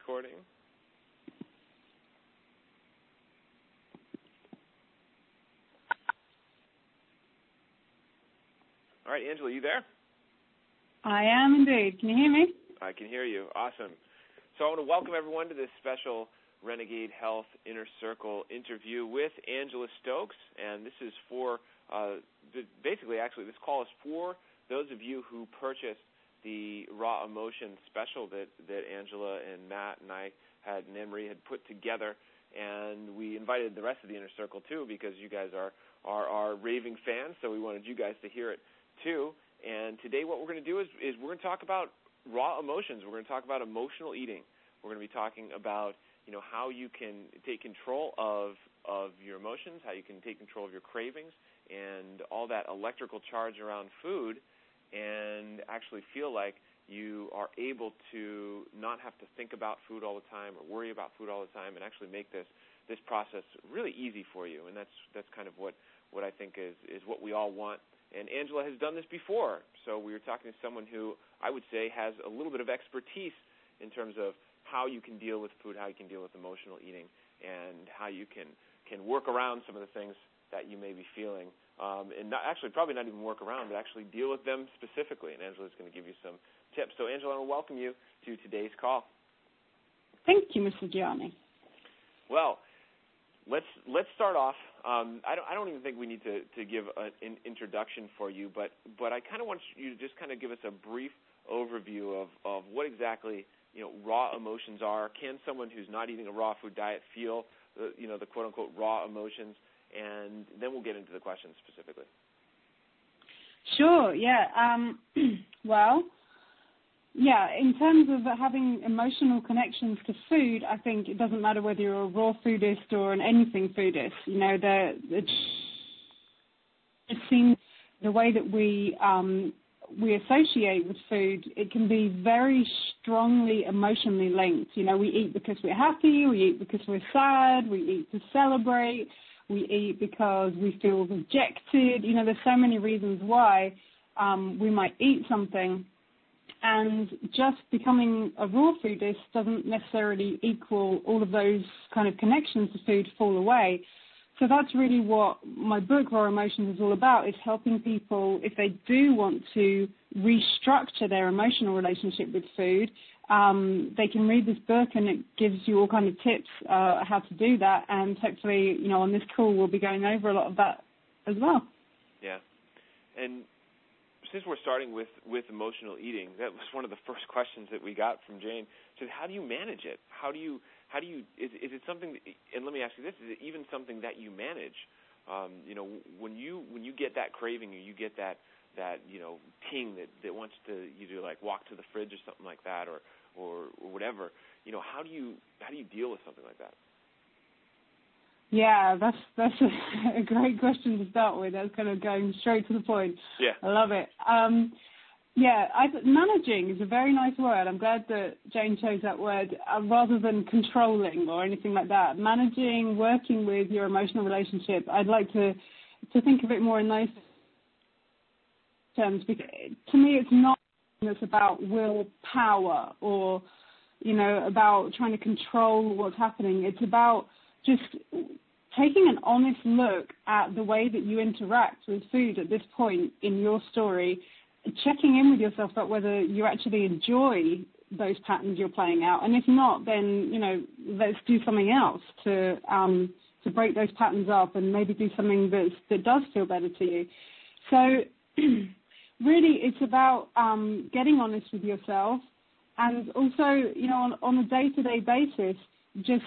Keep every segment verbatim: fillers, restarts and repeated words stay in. recording. All right, Angela, you there? I am indeed. Can you hear me? I can hear you. Awesome. So I want to welcome everyone to this special Renegade Health Inner Circle interview with Angela Stokes. And this is for, uh, basically, actually, this call is for those of you who purchased the Raw Emotion special that, that Angela and Matt and I had and Emery had put together. And we invited the rest of the Inner Circle, too, because you guys are are, are raving fans, so we wanted you guys to hear it, too. And today what we're going to do is, is we're going to talk about raw emotions. We're going to talk about emotional eating. We're going to be talking about, you know, how you can take control of, of your emotions, how you can take control of your cravings, and all that electrical charge around food, and actually feel like you are able to not have to think about food all the time or worry about food all the time, and actually make this, this process really easy for you. And that's that's kind of what, what I think is, is what we all want. And Angela has done this before, so we were talking to someone who I would say has a little bit of expertise in terms of how you can deal with food, how you can deal with emotional eating, and how you can, can work around some of the things that you may be feeling, um, and not, actually probably not even work around, but actually deal with them specifically. And Angela's going to give you some tips. So, Angela, I want to welcome you to today's call. Thank you, Mister Gianni. Well, Let's let's start off. Um, I don't I don't even think we need to, to give a, an introduction for you, but but I kind of want you to just kind of give us a brief overview of, of what exactly, you know, raw emotions are. Can someone who's not eating a raw food diet feel the, you know, the quote unquote raw emotions? And then we'll get into the questions specifically. Sure. Yeah. Um, well. Yeah, in terms of having emotional connections to food, I think it doesn't matter whether you're a raw foodist or an anything foodist. You know, the, it seems the way that we um, we associate with food, it can be very strongly emotionally linked. You know, we eat because we're happy, we eat because we're sad, we eat to celebrate, we eat because we feel rejected. You know, there's so many reasons why um, we might eat something. And just becoming a raw foodist doesn't necessarily equal all of those kind of connections to food fall away. So that's really what my book, Raw Emotions, is all about, is helping people, if they do want to restructure their emotional relationship with food, um, they can read this book and it gives you all kind of tips uh, how to do that. And hopefully, you know, on this call we'll be going over a lot of that as well. Yeah. And since we're starting with, with emotional eating, that was one of the first questions that we got from Jane. She said, how do you manage it? How do you, how do you, is, is it something, that, and let me ask you this, is it even something that you manage? Um, you know, when you, when you get that craving or you get that, that, you know, ting that, that wants to, you do like walk to the fridge or something like that, or, or, or whatever, you know, how do you, how do you deal with something like that? Yeah, that's that's a, a great question to start with. That's kind of going straight to the point. Yeah, I love it. Um, yeah, I, managing is a very nice word. I'm glad that Jane chose that word uh, rather than controlling or anything like that. Managing, working with your emotional relationship. I'd like to to think of it more in those terms. Because to me, it's not it's about willpower or, you know, about trying to control what's happening. It's about just taking an honest look at the way that you interact with food at this point in your story, checking in with yourself about whether you actually enjoy those patterns you're playing out. And if not, then, you know, let's do something else to um, to break those patterns up and maybe do something that's, that does feel better to you. So really it's about um, getting honest with yourself, and also, you know, on, on a day-to-day basis, just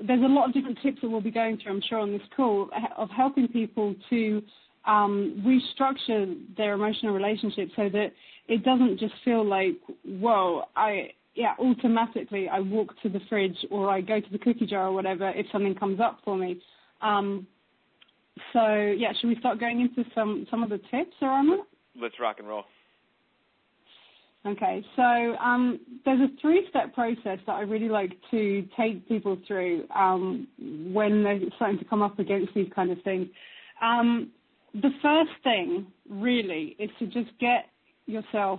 there's a lot of different tips that we'll be going through, I'm sure, on this call of helping people to um, restructure their emotional relationship so that it doesn't just feel like, whoa, I yeah, automatically I walk to the fridge or I go to the cookie jar or whatever if something comes up for me. Um, so, yeah, should we start going into some, some of the tips around that? Let's rock and roll. Okay, so um, there's a three-step process that I really like to take people through um, when they're starting to come up against these kind of things. Um, the first thing, really, is to just get yourself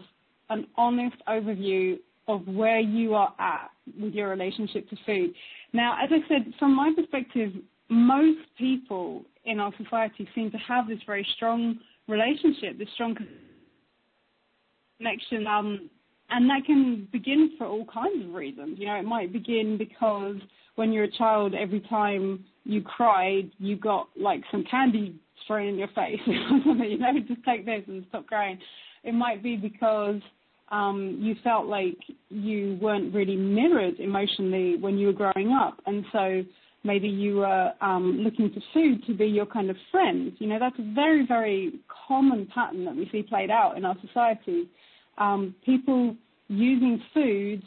an honest overview of where you are at with your relationship to food. Now, as I said, from my perspective, most people in our society seem to have this very strong relationship, this strong connection, um, and that can begin for all kinds of reasons. You know, it might begin because when you're a child, every time you cried, you got, like, some candy thrown in your face or something, you know, just take this and stop crying. It might be because um, you felt like you weren't really mirrored emotionally when you were growing up, and so maybe you were um, looking for food to be your kind of friend. You know, that's a very, very common pattern that we see played out in our society. Um, people using food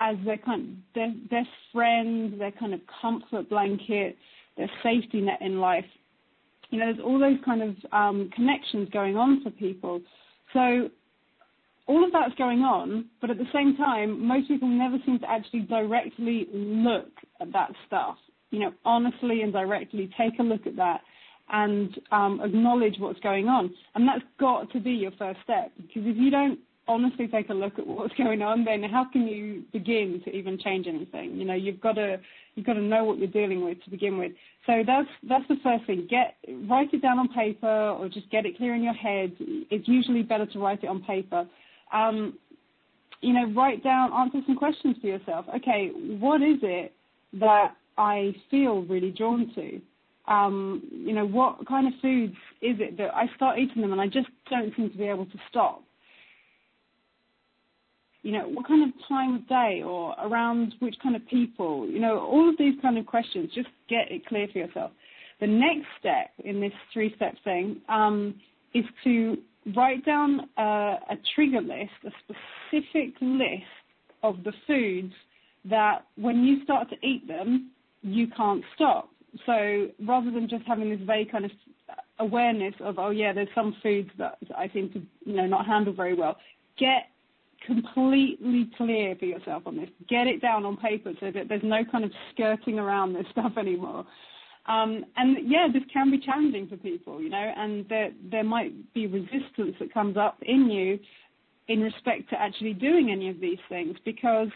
as their kind of, their, their friend, their kind of comfort blanket, their safety net in life. You know, there's all those kind of um, connections going on for people. So all of that's going on, but at the same time, most people never seem to actually directly look at that stuff, you know, honestly and directly take a look at that and um, acknowledge what's going on. And that's got to be your first step, because if you don't honestly take a look at what's going on, then how can you begin to even change anything? You know, you've got to you've got to know what you're dealing with to begin with. So that's that's the first thing. Get write it down on paper, or just get it clear in your head. It's usually better to write it on paper. Um, you know, write down, answer some questions for yourself. Okay, what is it that I feel really drawn to? Um, you know, what kind of foods is it that I start eating them and I just don't seem to be able to stop? You know, what kind of time of day or around which kind of people? You know, all of these kind of questions, just get it clear for yourself. The next step in this three-step thing um, is to write down a, a trigger list, a specific list of the foods that when you start to eat them, you can't stop. So rather than just having this vague kind of awareness of, oh, yeah, there's some foods that I seem to, you know, not handle very well, get completely clear for yourself on this. Get it down on paper so that there's no kind of skirting around this stuff anymore. Um, and, yeah, this can be challenging for people, you know, and there, there might be resistance that comes up in you in respect to actually doing any of these things, because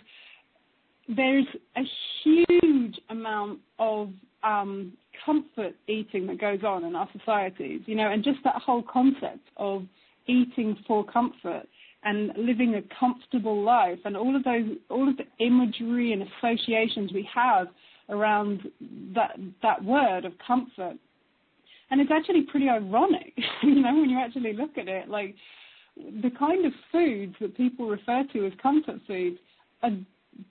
there's a huge amount of um, comfort eating that goes on in our societies, you know, and just that whole concept of eating for comfort and living a comfortable life, and all of those, all of the imagery and associations we have around that that word of comfort. And it's actually pretty ironic, you know, when you actually look at it, like the kind of foods that people refer to as comfort foods are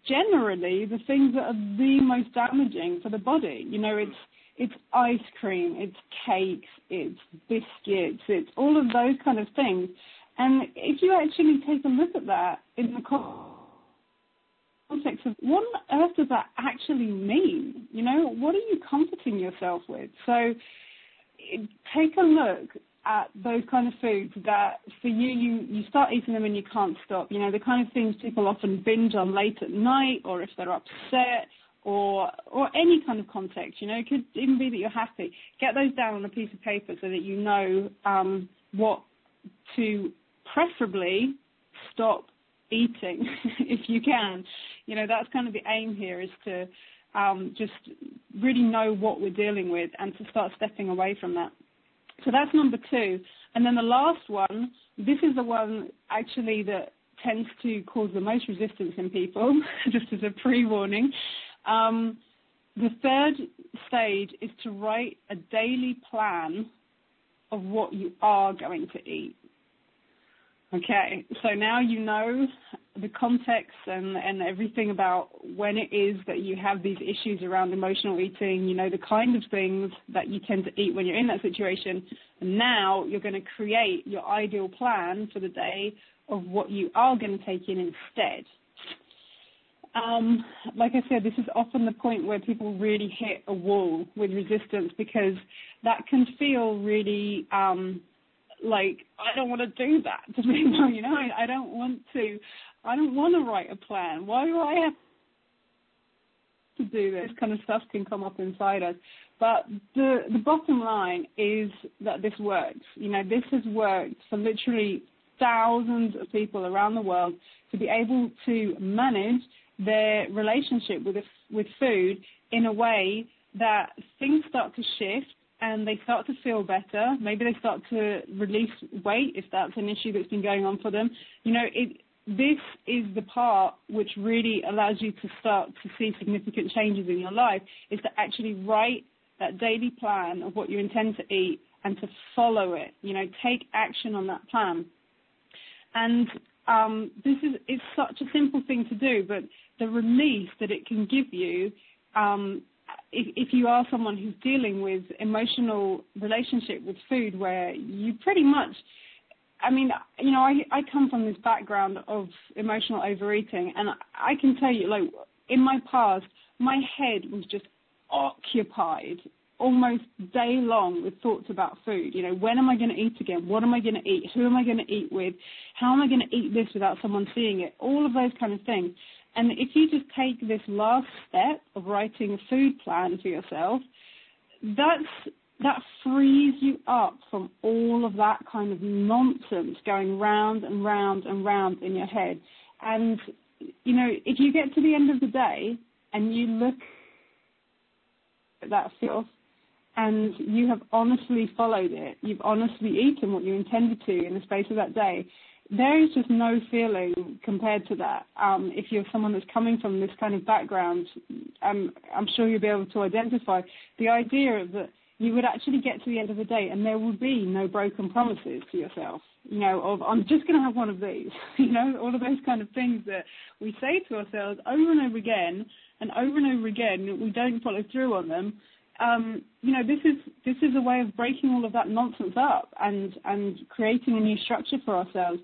generally the things that are the most damaging for the body. You know, it's it's ice cream, it's cakes, it's biscuits, it's all of those kind of things. And if you actually take a look at that in the context of what on earth does that actually mean? You know, what are you comforting yourself with? So take a look at those kind of foods that for you, you, you start eating them and you can't stop. You know, the kind of things people often binge on late at night, or if they're upset, or or any kind of context. You know, it could even be that you're happy. Get those down on a piece of paper so that you know um, what to preferably stop eating if you can. You know, that's kind of the aim here, is to um, just really know what we're dealing with and to start stepping away from that. So that's number two. And then the last one, this is the one actually that tends to cause the most resistance in people, just as a pre-warning. Um, the third stage is to write a daily plan of what you are going to eat. Okay, so now you know the context and, and everything about when it is that you have these issues around emotional eating. You know the kind of things that you tend to eat when you're in that situation. And now you're going to create your ideal plan for the day of what you are going to take in instead. Um, like I said, this is often the point where people really hit a wall with resistance, because that can feel really um, like, I don't want to do that to people, you know, I, I don't want to, I don't want to write a plan. Why do I have to do this? This kind of stuff can come up inside us. But the, the bottom line is that this works. You know, this has worked for literally thousands of people around the world to be able to manage their relationship with, with food in a way that things start to shift and they start to feel better. Maybe they start to release weight if that's an issue that's been going on for them. You know, it, this is the part which really allows you to start to see significant changes in your life, is to actually write that daily plan of what you intend to eat and to follow it, you know, take action on that plan. And um, this is it's such a simple thing to do, but the release that it can give you um, if, if you are someone who's dealing with emotional relationship with food where you pretty much, I mean, you know, I, I come from this background of emotional overeating, and I can tell you, like, in my past, my head was just occupied almost day long with thoughts about food. You know, when am I going to eat again? What am I going to eat? Who am I going to eat with? How am I going to eat this without someone seeing it? All of those kind of things. And if you just take this last step of writing a food plan for yourself, that's that frees you up from all of that kind of nonsense going round and round and round in your head. And, you know, if you get to the end of the day and you look at that self, and you have honestly followed it, you've honestly eaten what you intended to in the space of that day, there is just no feeling compared to that. Um, if you're someone that's coming from this kind of background, um, I'm sure you'll be able to identify the idea that you would actually get to the end of the day and there would be no broken promises to yourself, you know, of I'm just going to have one of these, you know, all of those kind of things that we say to ourselves over and over again, and over and over again, we don't follow through on them. Um, you know, this is this is a way of breaking all of that nonsense up and, and creating a new structure for ourselves.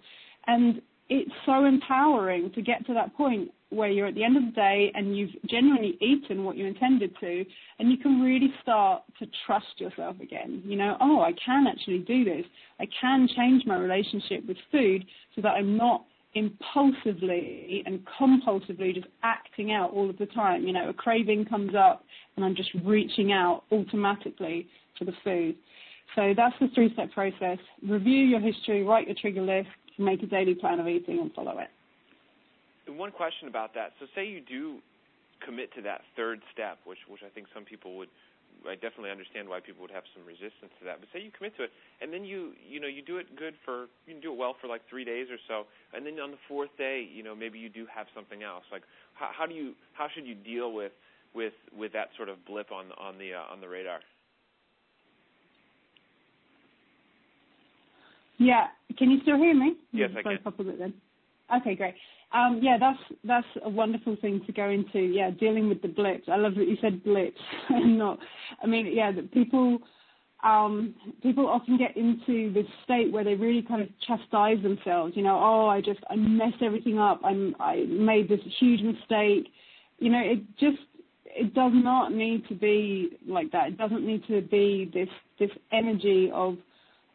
And it's so empowering to get to that point where you're at the end of the day and you've genuinely eaten what you intended to, and you can really start to trust yourself again. You know, oh, I can actually do this. I can change my relationship with food so that I'm not impulsively and compulsively just acting out all of the time. You know, a craving comes up and I'm just reaching out automatically for the food. So that's the three-step process. Review your history, write your trigger list, make a daily plan of eating and follow it. And one question about that. So say you do commit to that third step, which, which I think some people would, I definitely understand why people would have some resistance to that. But say you commit to it, and then you, you know, you do it good for, you can do it well for like three days or so, and then on the fourth day, you know, maybe you do have something else. Like, how, how do you, how should you deal with, with, with that sort of blip on, on the, uh, on the radar? Yeah, can you still hear me? Yes, I can. Up a bit then. Okay, great. Um, yeah, that's that's a wonderful thing to go into. Yeah, dealing with the blips. I love that you said blips and not. I mean, yeah, that people um, people often get into this state where they really kind of chastise themselves. You know, oh, I just I messed everything up. I'm I made this huge mistake. You know, it just it does not need to be like that. It doesn't need to be this this energy of.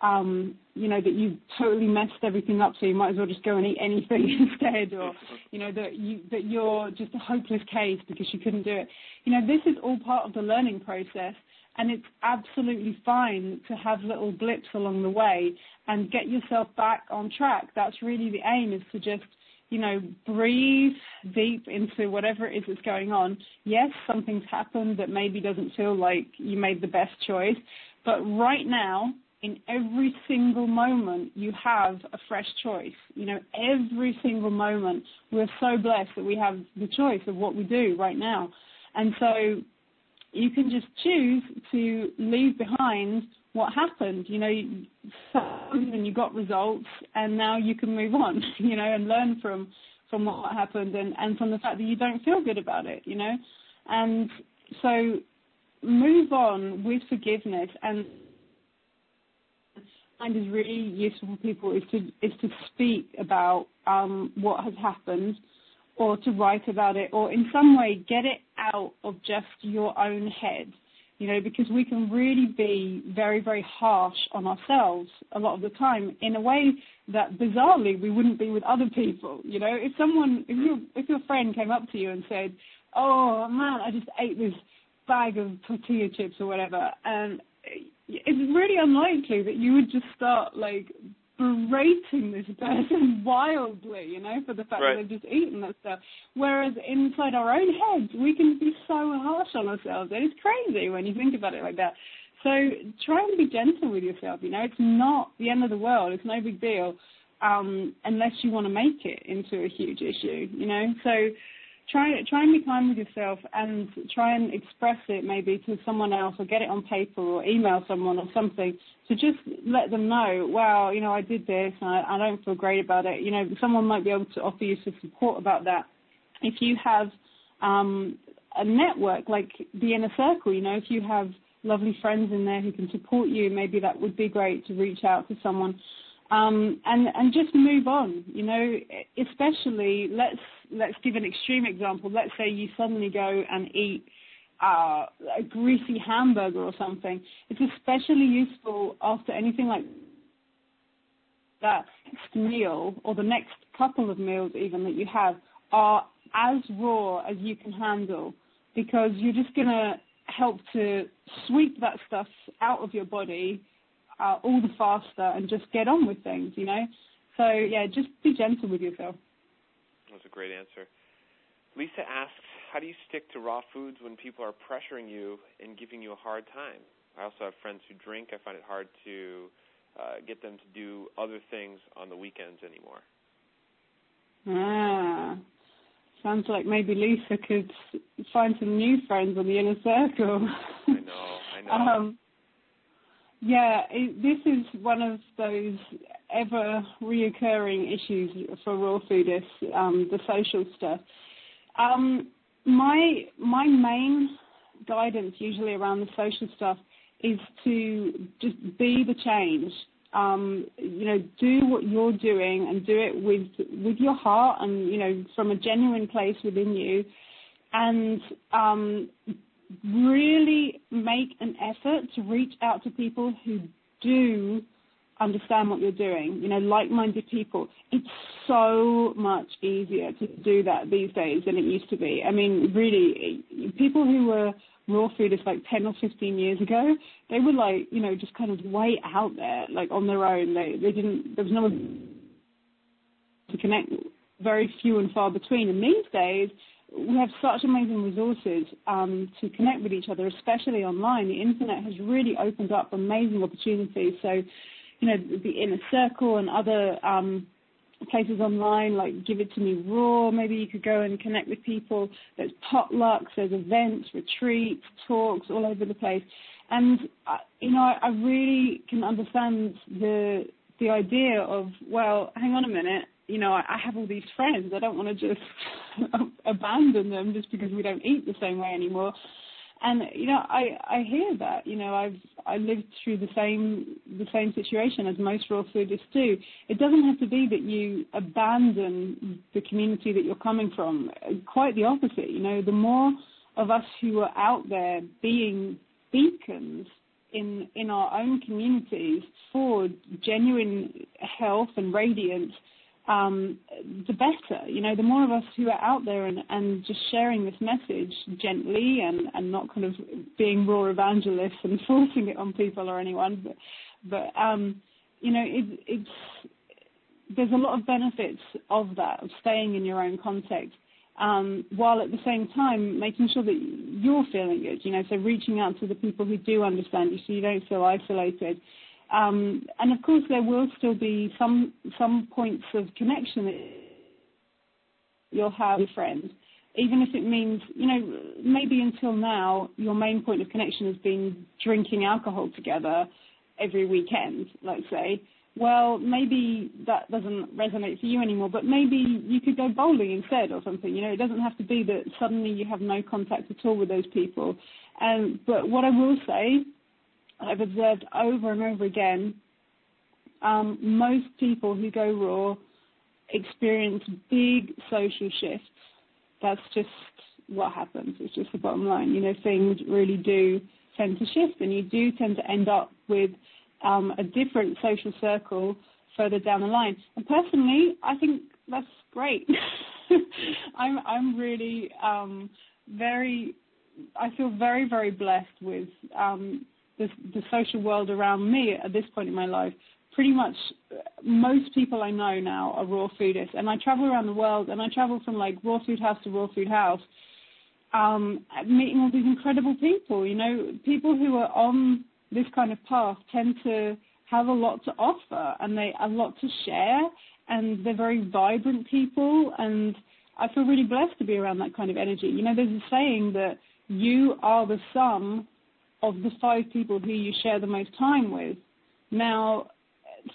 Um, you know, that you've totally messed everything up, so you might as well just go and eat anything instead, or, you know, that, you, that you're just a hopeless case because you couldn't do it. You know, this is all part of the learning process, and it's absolutely fine to have little blips along the way and get yourself back on track. That's really the aim, is to just, you know, breathe deep into whatever it is that's going on. Yes, something's happened that maybe doesn't feel like you made the best choice, but right now, in every single moment, you have a fresh choice. You know, every single moment, we're so blessed that we have the choice of what we do right now. And so you can just choose to leave behind what happened. You know, and you got results, and now you can move on, you know, and learn from, from what happened and, and from the fact that you don't feel good about it, you know. And so move on with forgiveness. And is really useful for people is to is to speak about um, what has happened, or to write about it, or in some way get it out of just your own head, you know, because we can really be very, very harsh on ourselves a lot of the time in a way that bizarrely we wouldn't be with other people. You know, if someone, if your if your friend came up to you and said, "Oh man, I just ate this bag of tortilla chips or whatever," and it's really unlikely that you would just start, like, berating this person wildly, you know, for the fact right. that they've just eaten that stuff. Whereas inside our own heads, we can be so harsh on ourselves. And it's crazy when you think about it like that. So try and be gentle with yourself, you know. It's not the end of the world. It's no big deal um, unless you want to make it into a huge issue, you know. So try, try and be kind with yourself and try and express it maybe to someone else or get it on paper or email someone or something to just let them know, wow, you know, I did this and I, I don't feel great about it. You know, someone might be able to offer you some support about that. If you have um, a network like the Inner Circle, you know, if you have lovely friends in there who can support you, maybe that would be great to reach out to someone um, and, and just move on, you know, especially let's let's give an extreme example. Let's say you suddenly go and eat uh, a greasy hamburger or something. It's especially useful after anything like that next meal or the next couple of meals even that you have are as raw as you can handle because you're just going to help to sweep that stuff out of your body uh, all the faster and just get on with things, you know. So, yeah, just be gentle with yourself. That's a great answer. Lisa asks, how do you stick to raw foods when people are pressuring you and giving you a hard time? I also have friends who drink. I find it hard to uh, get them to do other things on the weekends anymore. Ah, sounds like maybe Lisa could find some new friends on the Inner Circle. I know, I know. Um, yeah, it, this is one of those ever reoccurring issues for raw foodists, um, the social stuff. Um, my my main guidance usually around the social stuff is to just be the change. Um, you know, do what you're doing and do it with with your heart and, you know, from a genuine place within you and um, really make an effort to reach out to people who do understand what you're doing, you know, like-minded people. It's so much easier to do that these days than it used to be. I mean, really, people who were raw foodists like ten or fifteen years ago, they were like, you know, just kind of way out there, like on their own. They they didn't, there was no one to connect, very few and far between. And these days, we have such amazing resources um, to connect with each other, especially online. The internet has really opened up amazing opportunities. So, you know, the Inner Circle and other um, places online like Give It To Me Raw, maybe you could go and connect with people. There's potlucks, there's events, retreats, talks all over the place. And, uh, you know, I, I really can understand the the idea of, well, hang on a minute, you know, I, I have all these friends. I don't want to just abandon them just because we don't eat the same way anymore. And, you know, I, I hear that. You know, I've I lived through the same the same situation as most raw foodists do. It doesn't have to be that you abandon the community that you're coming from. Quite the opposite. You know, the more of us who are out there being beacons in in our own communities for genuine health and radiance, Um, the better, you know, the more of us who are out there and, and just sharing this message gently and, and not kind of being raw evangelists and forcing it on people or anyone. But, but um, you know, it, it's there's a lot of benefits of that, of staying in your own context, um, while at the same time making sure that you're feeling good, you know, so reaching out to the people who do understand you so you don't feel isolated. Um, and, of course, there will still be some some points of connection that you'll have with friends, even if it means, you know, maybe until now your main point of connection has been drinking alcohol together every weekend, let's say. Well, maybe that doesn't resonate for you anymore, but maybe you could go bowling instead or something. You know, it doesn't have to be that suddenly you have no contact at all with those people. Um, but what I will say, I've observed over and over again, um, most people who go raw experience big social shifts. That's just what happens. It's just the bottom line. You know, things really do tend to shift, and you do tend to end up with um, a different social circle further down the line. And personally, I think that's great. I'm I'm really um, very, I feel very, very blessed with um The, the social world around me at this point in my life, pretty much most people I know now are raw foodists. And I travel around the world, and I travel from, like, raw food house to raw food house, um, meeting all these incredible people. You know, people who are on this kind of path tend to have a lot to offer, and they have a lot to share, and they're very vibrant people, and I feel really blessed to be around that kind of energy. You know, there's a saying that you are the sum of the five people who you share the most time with. Now,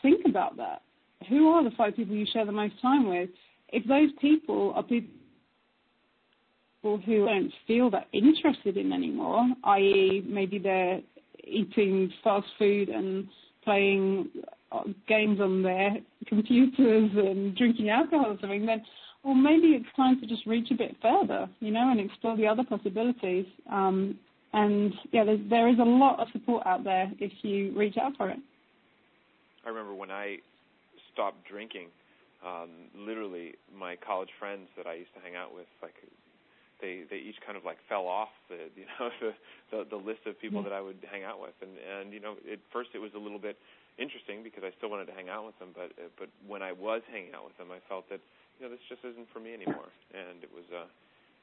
think about that. Who are the five people you share the most time with? If those people are people who don't feel that interested in anymore, that is maybe they're eating fast food and playing games on their computers and drinking alcohol or something, then, well, maybe it's time to just reach a bit further, you know, and explore the other possibilities. Um, and, yeah, there is a lot of support out there if you reach out for it. I remember when I stopped drinking, um, literally my college friends that I used to hang out with, like, they, they each kind of, like, fell off the, you know, the, the, the list of people yeah. that I would hang out with. And, and, you know, at first it was a little bit interesting because I still wanted to hang out with them, but but when I was hanging out with them, I felt that, you know, this just isn't for me anymore, and it was uh,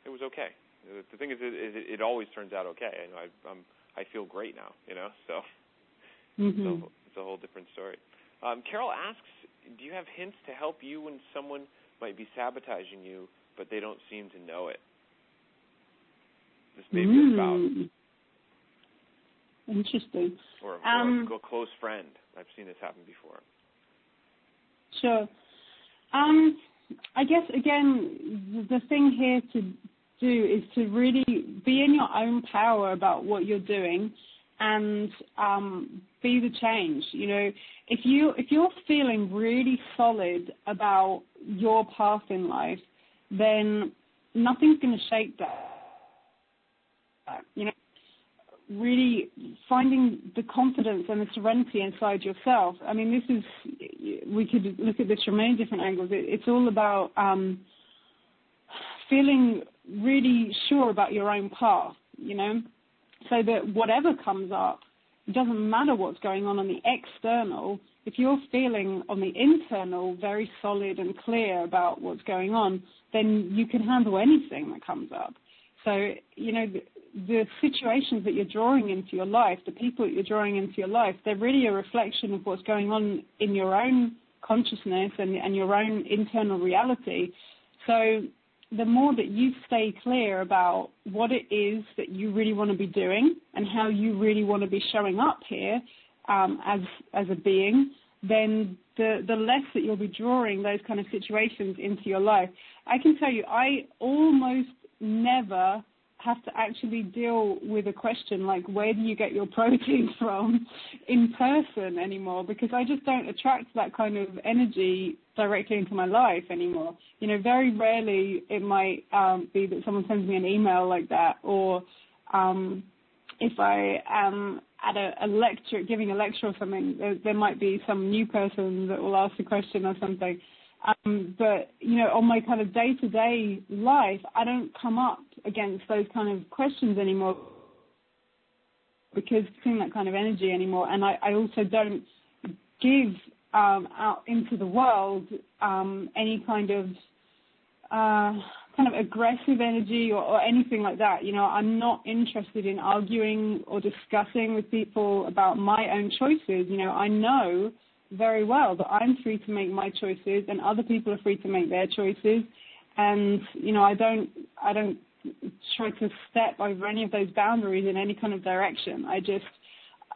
it was okay. The thing is, it, it, it always turns out okay. And I um, I feel great now, you know. So mm-hmm. it's, a, it's a whole different story. Um, Carol asks, do you have hints to help you when someone might be sabotaging you, but they don't seem to know it? This may be a spouse. Interesting. Or, or um, a close friend. I've seen this happen before. Sure. Um. I guess, again, the thing here to do is to really be in your own power about what you're doing and um, be the change. You know, if, you, if you're feeling really solid about your path in life, then nothing's going to shake that. You know, really finding the confidence and the serenity inside yourself. I mean, this is, we could look at this from many different angles. It, it's all about um, feeling really sure about your own path, you know, so that whatever comes up, it doesn't matter what's going on on the external. If you're feeling on the internal very solid and clear about what's going on, then you can handle anything that comes up. So, you know, the, the situations that you're drawing into your life, the people that you're drawing into your life, they're really a reflection of what's going on in your own consciousness and, and your own internal reality. So the more that you stay clear about what it is that you really want to be doing and how you really want to be showing up here um, as as a being, then the, the less that you'll be drawing those kind of situations into your life. I can tell you, I almost never have to actually deal with a question like, where do you get your protein from, in person anymore, because I just don't attract that kind of energy directly into my life anymore. You know, very rarely it might um, be that someone sends me an email like that, or um, if I am at a, a lecture, giving a lecture or something, there, there might be some new person that will ask a question or something. Um, but, you know, on my kind of day-to-day life, I don't come up against those kind of questions anymore because I'm not that kind of energy anymore. And I, I also don't give um, out into the world um, any kind of uh, kind of aggressive energy or, or anything like that. You know, I'm not interested in arguing or discussing with people about my own choices. You know, I know very well that I'm free to make my choices and other people are free to make their choices, and you know I don't I don't try to step over any of those boundaries in any kind of direction. I just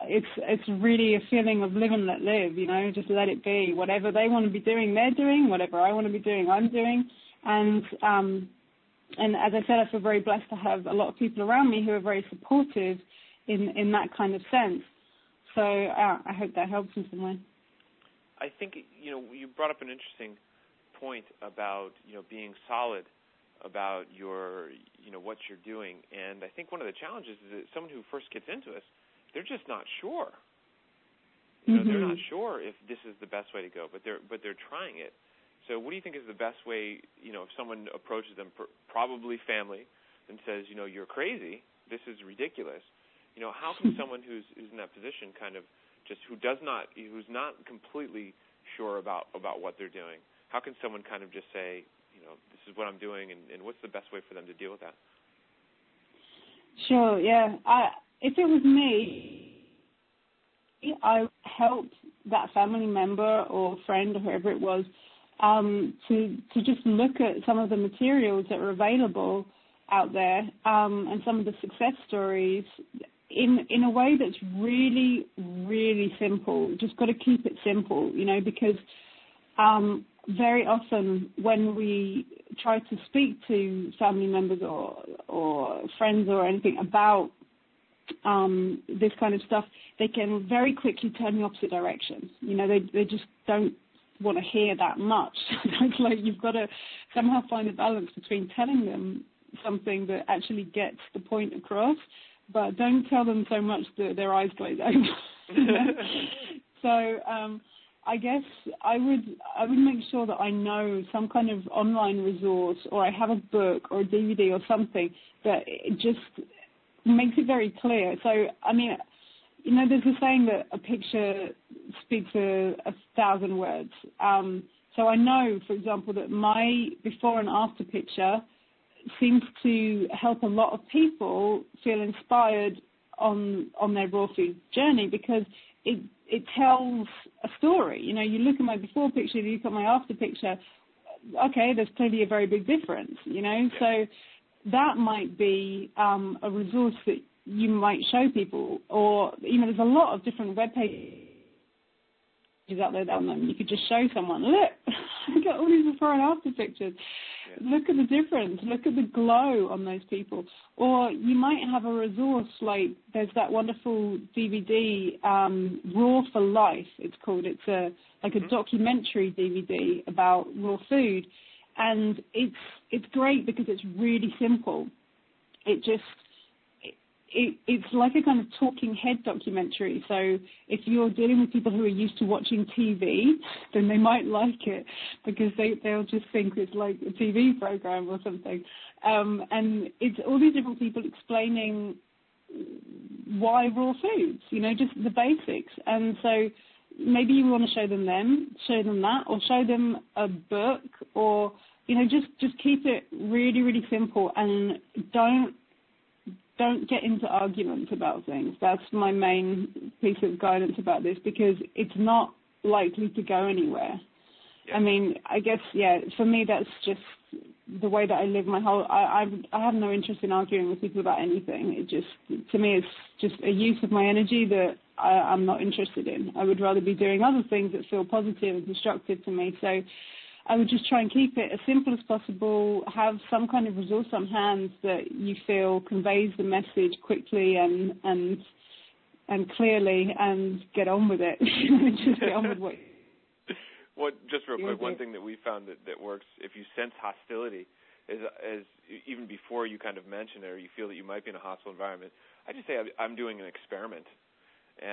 it's it's really a feeling of live and let live, you know, just let it be. Whatever they want to be doing, they're doing. Whatever I want to be doing, I'm doing. And um, and as I said, I feel very blessed to have a lot of people around me who are very supportive in in that kind of sense. So uh, I hope that helps in some way. I think, you know, you brought up an interesting point about, you know, being solid about your, you know, what you're doing. And I think one of the challenges is that someone who first gets into us, they're just not sure. You know, mm-hmm. they're not sure if this is the best way to go, but they're but they're trying it. So what do you think is the best way, you know, if someone approaches them, probably family, and says, you know, you're crazy, this is ridiculous. You know, how can someone who's, who's in that position kind of just who does not, who's not completely sure about, about what they're doing? How can someone kind of just say, you know, this is what I'm doing, and, and what's the best way for them to deal with that? Sure, yeah. I, if it was me, I helped that family member or friend or whoever it was um, to to just look at some of the materials that are available out there um, and some of the success stories in in a way that's really, really simple. Just got to keep it simple, you know, because um, very often when we try to speak to family members or or friends or anything about um, this kind of stuff, they can very quickly turn the opposite direction. You know, they they just don't want to hear that much. It's like you've got to somehow find a balance between telling them something that actually gets the point across, but don't tell them so much that their eyes glaze over. So um, I guess I would I would make sure that I know some kind of online resource, or I have a book or a D V D or something that it just makes it very clear. So, I mean, you know, there's a saying that a picture speaks a, a thousand words. Um, so I know, for example, that my before and after picture seems to help a lot of people feel inspired on on their raw food journey, because it it tells a story. You know, you look at my before picture, you look at my after picture, okay, there's clearly a very big difference, you know. So that might be um, a resource that you might show people, or, you know, there's a lot of different web pages out there that you could just show someone, look, I got all these before and after pictures. Yeah. Look at the difference. Look at the glow on those people. Or you might have a resource like there's that wonderful D V D, um, Raw for Life, it's called. It's a like a mm-hmm. documentary D V D about raw food, and it's it's great because it's really simple. It just It, it's like a kind of talking head documentary. So if you're dealing with people who are used to watching T V, then they might like it, because they, they'll just think it's like a T V program or something. Um, and it's all these different people explaining why raw foods, you know, just the basics. And so maybe you want to show them them, show them that, or show them a book, or, you know, just, just keep it really, really simple, and don't, Don't get into arguments about things. That's my main piece of guidance about this, because it's not likely to go anywhere. Yeah. I mean, I guess, yeah, for me, that's just the way that I live my whole... I, I, I have no interest in arguing with people about anything. It just, to me, it's just a use of my energy that I, I'm not interested in. I would rather be doing other things that feel positive and constructive to me. So I would just try and keep it as simple as possible, have some kind of resource on hand that you feel conveys the message quickly and and and clearly, and get on with it. Just get on with what well, just real quick, one thing that we found that, that works, if you sense hostility, is, is even before you kind of mention it or you feel that you might be in a hostile environment, I just say I'm doing an experiment.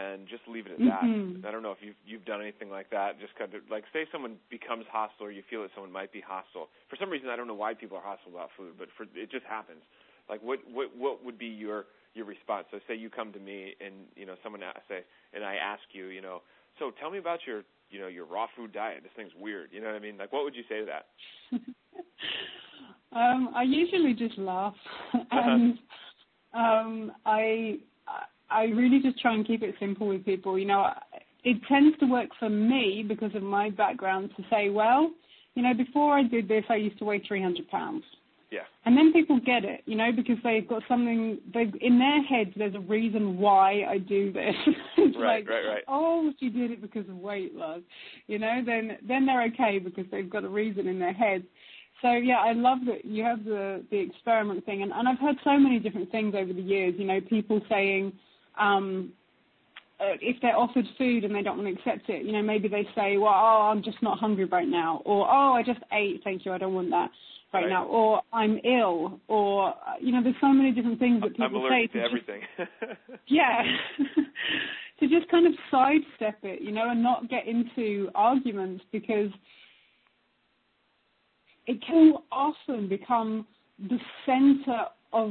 And just leave it at that. Mm-hmm. I don't know if you've you've done anything like that. Just kind of like, say someone becomes hostile, or you feel that someone might be hostile for some reason. I don't know why people are hostile about food, but for, it just happens. Like, what what what would be your your response? So say you come to me, and you know someone say, and I ask you, you know, so tell me about your you know your raw food diet. This thing's weird. You know what I mean? Like, what would you say to that? um, I usually just laugh, and um, I. I really just try and keep it simple with people. You know, it tends to work for me because of my background to say, well, you know, before I did this, I used to weigh three hundred pounds. Yeah. And then people get it, you know, because they've got something, they've, in their heads, there's a reason why I do this. It's right, like, right, right. Oh, she did it because of weight loss. You know, then, then they're okay because they've got a reason in their heads. So, yeah, I love that you have the, the experiment thing. And, and I've heard so many different things over the years, you know, people saying, Um, uh, if they're offered food and they don't want to accept it, you know, maybe they say, well, oh, I'm just not hungry right now, or, oh, I just ate, thank you, I don't want that right, right. now, or I'm ill, or, you know, there's so many different things that people I'm allergic say. I'm allergic to, to everything. Just, yeah. To just kind of sidestep it, you know, and not get into arguments, because it can often become the center of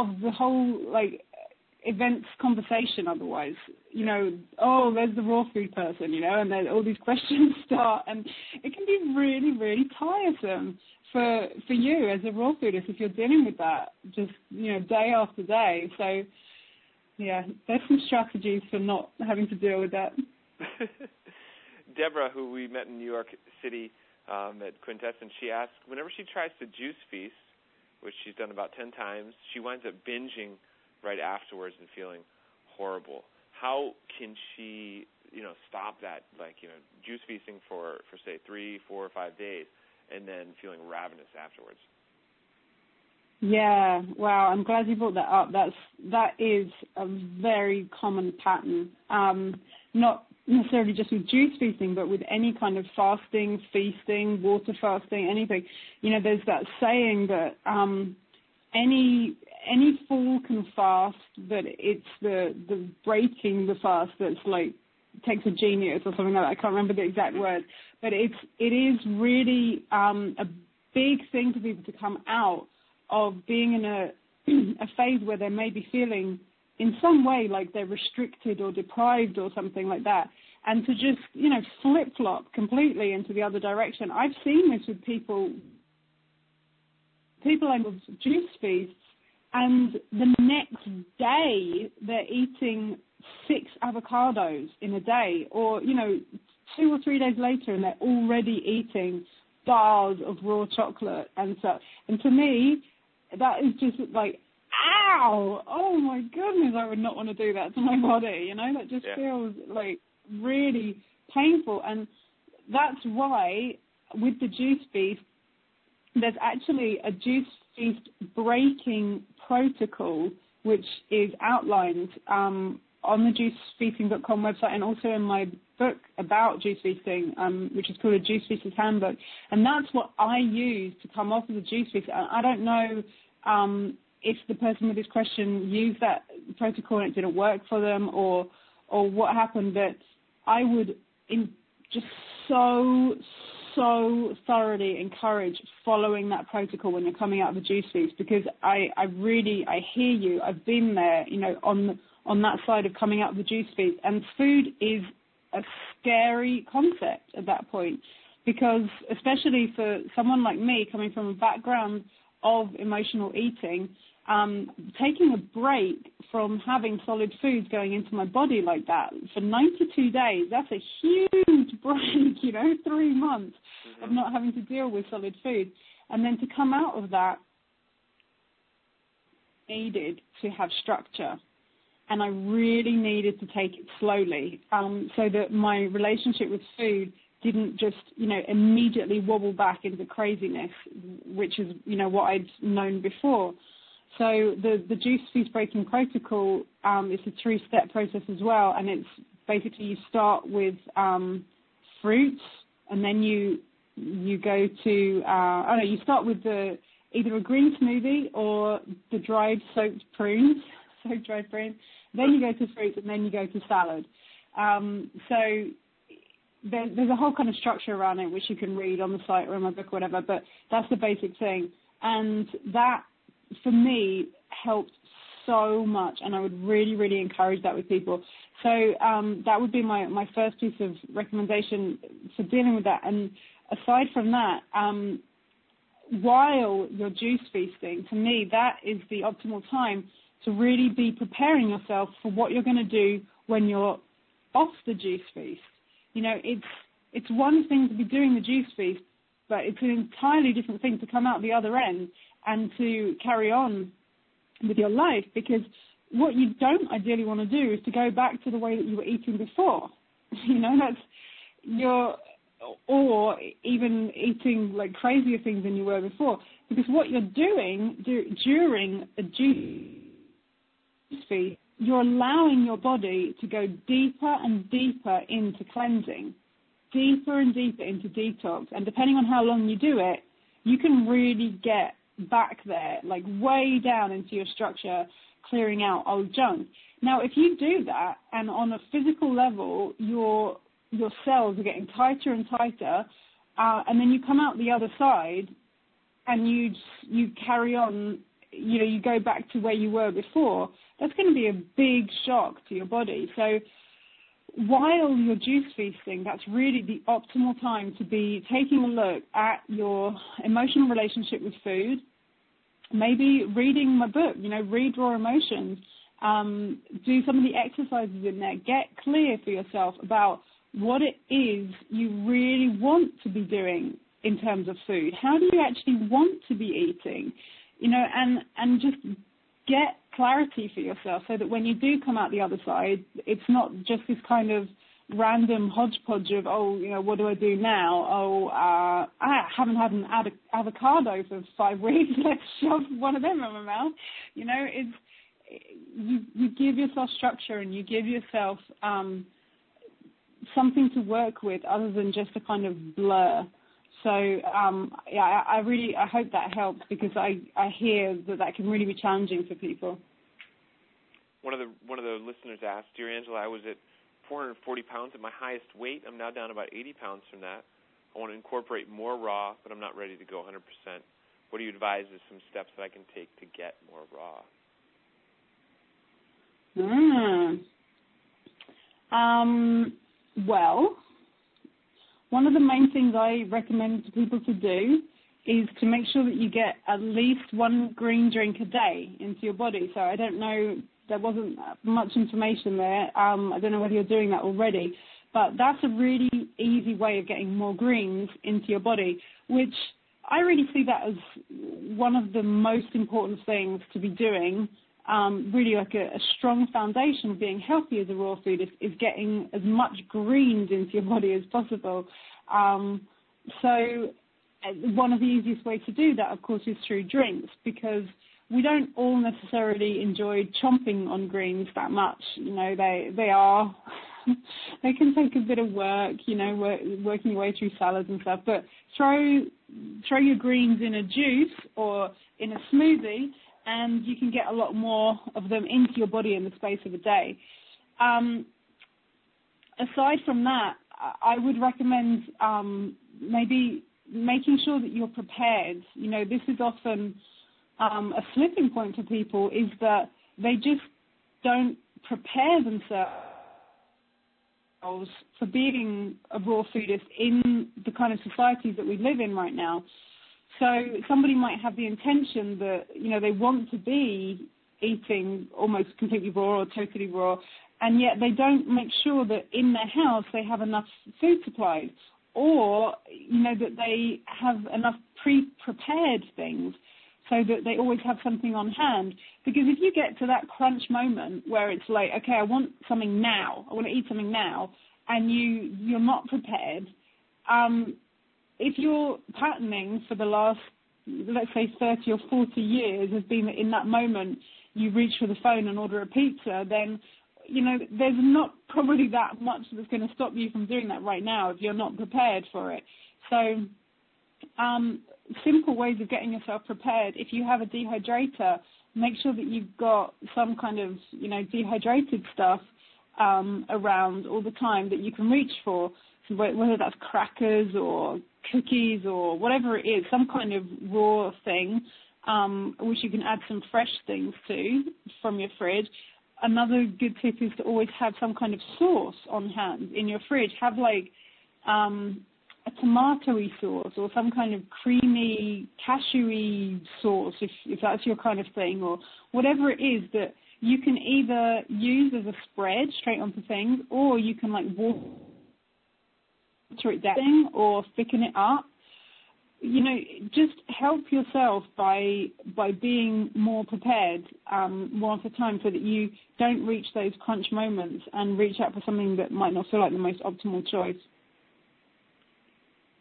of the whole, like, events conversation otherwise. You know, oh, there's the raw food person, you know, and then all these questions start, and it can be really, really tiresome for for you as a raw foodist if you're dealing with that just, you know, day after day. So, yeah, there's some strategies for not having to deal with that. Deborah, who we met in New York City um, at Quintessence, she asks, whenever she tries to juice feast, which she's done about ten times, she winds up binging right afterwards and feeling horrible. How can she, you know, stop that, like, you know, juice feasting for, for say, three, four, or five days and then feeling ravenous afterwards? Yeah, wow, I'm glad you brought that up. That's, that is a very common pattern, um, not necessarily just with juice feasting, but with any kind of fasting, feasting, water fasting, anything. You know, there's that saying that um, any any fool can fast, but it's the, the breaking the fast that's like takes a genius or something like that. I can't remember the exact word, but it's it is really um, a big thing for people to come out of being in a a phase where they may be feeling in some way like they're restricted or deprived or something like that, and to just, you know, flip-flop completely into the other direction. I've seen this with people, people like juice feasts, and the next day they're eating six avocados in a day, or, you know, two or three days later, and they're already eating bars of raw chocolate and stuff. And to me, that is just like, ow, oh my goodness, I would not want to do that to my body, you know, that just yeah. feels like really painful. And that's why with the juice feast, there's actually a juice feast breaking protocol, which is outlined um, on the juice feasting dot com website and also in my book about juice feasting, um, which is called A Juice Feast's Handbook. And that's what I use to come off of the juice feast. I don't know... Um, if the person with this question used that protocol and it didn't work for them or or what happened, but I would in just so, so thoroughly encourage following that protocol when you're coming out of the juice feast, because I, I really, I hear you. I've been there, you know, on on that side of coming out of the juice feast. And food is a scary concept at that point, because especially for someone like me coming from a background of emotional eating, um, taking a break from having solid foods going into my body like that for ninety-two days, that's a huge break, you know, three months mm-hmm. of not having to deal with solid food. And then to come out of that, needed to have structure. And I really needed to take it slowly um, so that my relationship with food didn't just, you know, immediately wobble back into craziness, which is, you know, what I'd known before. So the, the juice feast breaking protocol um, is a three-step process as well, and it's basically you start with um, fruits, and then you you go to, uh, oh no, you start with the either a green smoothie or the dried soaked prunes, soaked dried prunes. Then you go to fruits, and then you go to salad. Um, so there's a whole kind of structure around it, which you can read on the site or in my book or whatever, but that's the basic thing. And that, for me, helped so much, and I would really, really encourage that with people. So um, that would be my, my first piece of recommendation for dealing with that. And aside from that, um, while you're juice feasting, to me, that is the optimal time to really be preparing yourself for what you're going to do when you're off the juice feast. You know, it's it's one thing to be doing the juice feast, but it's an entirely different thing to come out the other end and to carry on with your life, because what you don't ideally want to do is to go back to the way that you were eating before. You know, that's your, or even eating like crazier things than you were before, because what you're doing do, during a juice feast, you're allowing your body to go deeper and deeper into cleansing, deeper and deeper into detox. And depending on how long you do it, you can really get back there, like way down into your structure, clearing out old junk. Now, if you do that, and on a physical level, your your cells are getting tighter and tighter, uh, and then you come out the other side and you you carry on you know, you go back to where you were before, that's going to be a big shock to your body. So while you're juice feasting, that's really the optimal time to be taking a look at your emotional relationship with food, maybe reading my book, you know, read Raw Emotions, um, do some of the exercises in there, get clear for yourself about what it is you really want to be doing in terms of food. How do you actually want to be eating? You know, and, and just get clarity for yourself so that when you do come out the other side, it's not just this kind of random hodgepodge of, oh, you know, what do I do now? Oh, uh, I haven't had an ad- avocado for five weeks. Let's shove one of them in my mouth. You know, it's you, you give yourself structure and you give yourself um, something to work with other than just a kind of blur. So, um, yeah, I, I really I hope that helps, because I, I hear that that can really be challenging for people. One of the one of the listeners asked, "Dear Angela, I was at four hundred forty pounds at my highest weight. I'm now down about eighty pounds from that. I want to incorporate more raw, but I'm not ready to go one hundred percent. What do you advise as some steps that I can take to get more raw?" Mm. Um. Well, one of the main things I recommend to people to do is to make sure that you get at least one green drink a day into your body. So I don't know, there wasn't much information there. Um, I don't know whether you're doing that already, but that's a really easy way of getting more greens into your body, which I really see that as one of the most important things to be doing. Um, really like a, a strong foundation of being healthy as a raw food is, is getting as much greens into your body as possible. Um, so one of the easiest ways to do that, of course, is through drinks, because we don't all necessarily enjoy chomping on greens that much. You know, they they are, they can take a bit of work, you know, work, working your way through salads and stuff, but throw throw your greens in a juice or in a smoothie, and you can get a lot more of them into your body in the space of a day. Um, aside from that, I would recommend um, maybe making sure that you're prepared. You know, this is often um, a slipping point for people, is that they just don't prepare themselves for being a raw foodist in the kind of societies that we live in right now. So somebody might have the intention that, you know, they want to be eating almost completely raw or totally raw, and yet they don't make sure that in their house they have enough food supplies, or, you know, that they have enough pre-prepared things so that they always have something on hand. Because if you get to that crunch moment where it's like, okay, I want something now, I want to eat something now, and you, you're not prepared, um, if your patterning for the last, let's say, thirty or forty years has been that in that moment you reach for the phone and order a pizza, then, you know, there's not probably that much that's going to stop you from doing that right now if you're not prepared for it. So um, simple ways of getting yourself prepared. If you have a dehydrator, make sure that you've got some kind of, you know, dehydrated stuff um, around all the time that you can reach for, so whether that's crackers or cookies or whatever it is, some kind of raw thing, um, which you can add some fresh things to from your fridge. Another good tip is to always have some kind of sauce on hand in your fridge. Have like um, a tomatoey sauce or some kind of creamy cashewy sauce, if, if that's your kind of thing, or whatever it is that you can either use as a spread straight onto things, or you can like water it down or thicken it up. You know, just help yourself by by being more prepared um, more of the time, so that you don't reach those crunch moments and reach out for something that might not feel like the most optimal choice.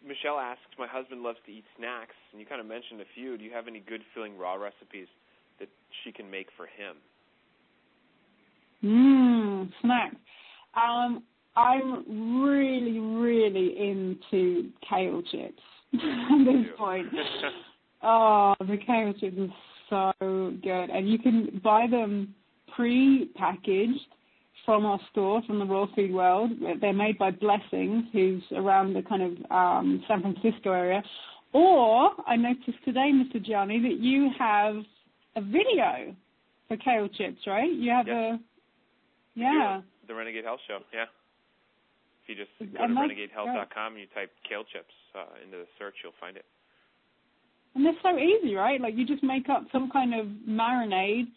Michelle asks, "My husband loves to eat snacks, and you kind of mentioned a few. Do you have any good filling raw recipes that she can make for him?" Mmm, snacks. Um, I'm really, really into kale chips at this point. Oh, the kale chips are so good. And you can buy them pre-packaged from our store, from the Raw Food World. They're made by Blessings, who's around the kind of um, San Francisco area. Or I noticed today, Mister Gianni, that you have a video for kale chips, right? You have yeah. a yeah. yeah. The Renegade Health Show, yeah. If you just go to like, renegade health dot com and you type kale chips uh, into the search, you'll find it. And that's so easy, right? Like you just make up some kind of marinade,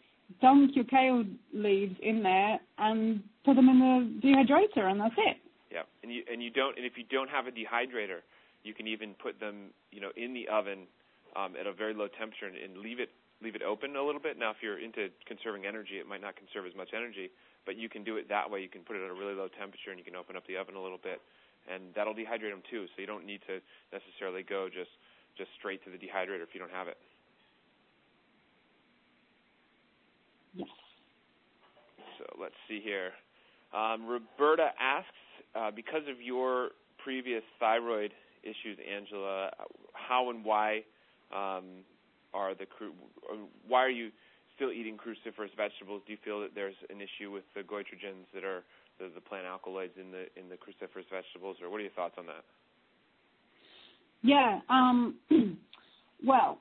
dunk your kale leaves in there, and put them in the dehydrator, and that's it. Yeah, and you and you don't, and if you don't have a dehydrator, you can even put them, you know, in the oven um, at a very low temperature and, and leave it leave it open a little bit. Now, if you're into conserving energy, it might not conserve as much energy, but you can do it that way. You can put it at a really low temperature, and you can open up the oven a little bit, and that'll dehydrate them too. So you don't need to necessarily go just just straight to the dehydrator if you don't have it. Yes. So let's see here. Um, Roberta asks, uh, because of your previous thyroid issues, Angela, how and why um, are the why are you still eating cruciferous vegetables? Do you feel that there's an issue with the goitrogens that are the, the plant alkaloids in the in the cruciferous vegetables, or what are your thoughts on that? Yeah, um, well,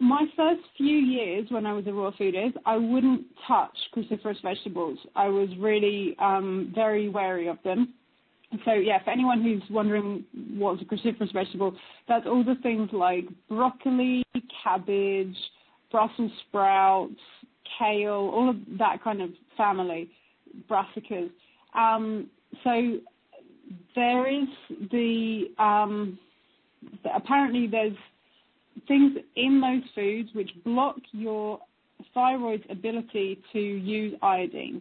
my first few years when I was a raw foodist, I wouldn't touch cruciferous vegetables. I was really um, very wary of them. So, yeah, for anyone who's wondering what's a cruciferous vegetable, that's all the things like broccoli, cabbage, Brussels sprouts, kale, all of that kind of family, brassicas. Um, so there is the um, – apparently there's things in those foods which block your thyroid's ability to use iodine.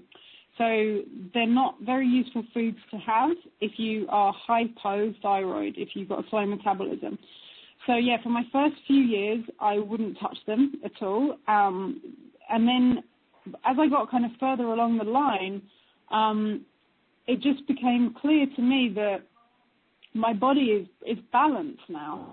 So they're not very useful foods to have if you are hypothyroid, if you've got a slow metabolism. So, yeah, for my first few years, I wouldn't touch them at all. Um, and then as I got kind of further along the line, um, it just became clear to me that my body is, is balanced now.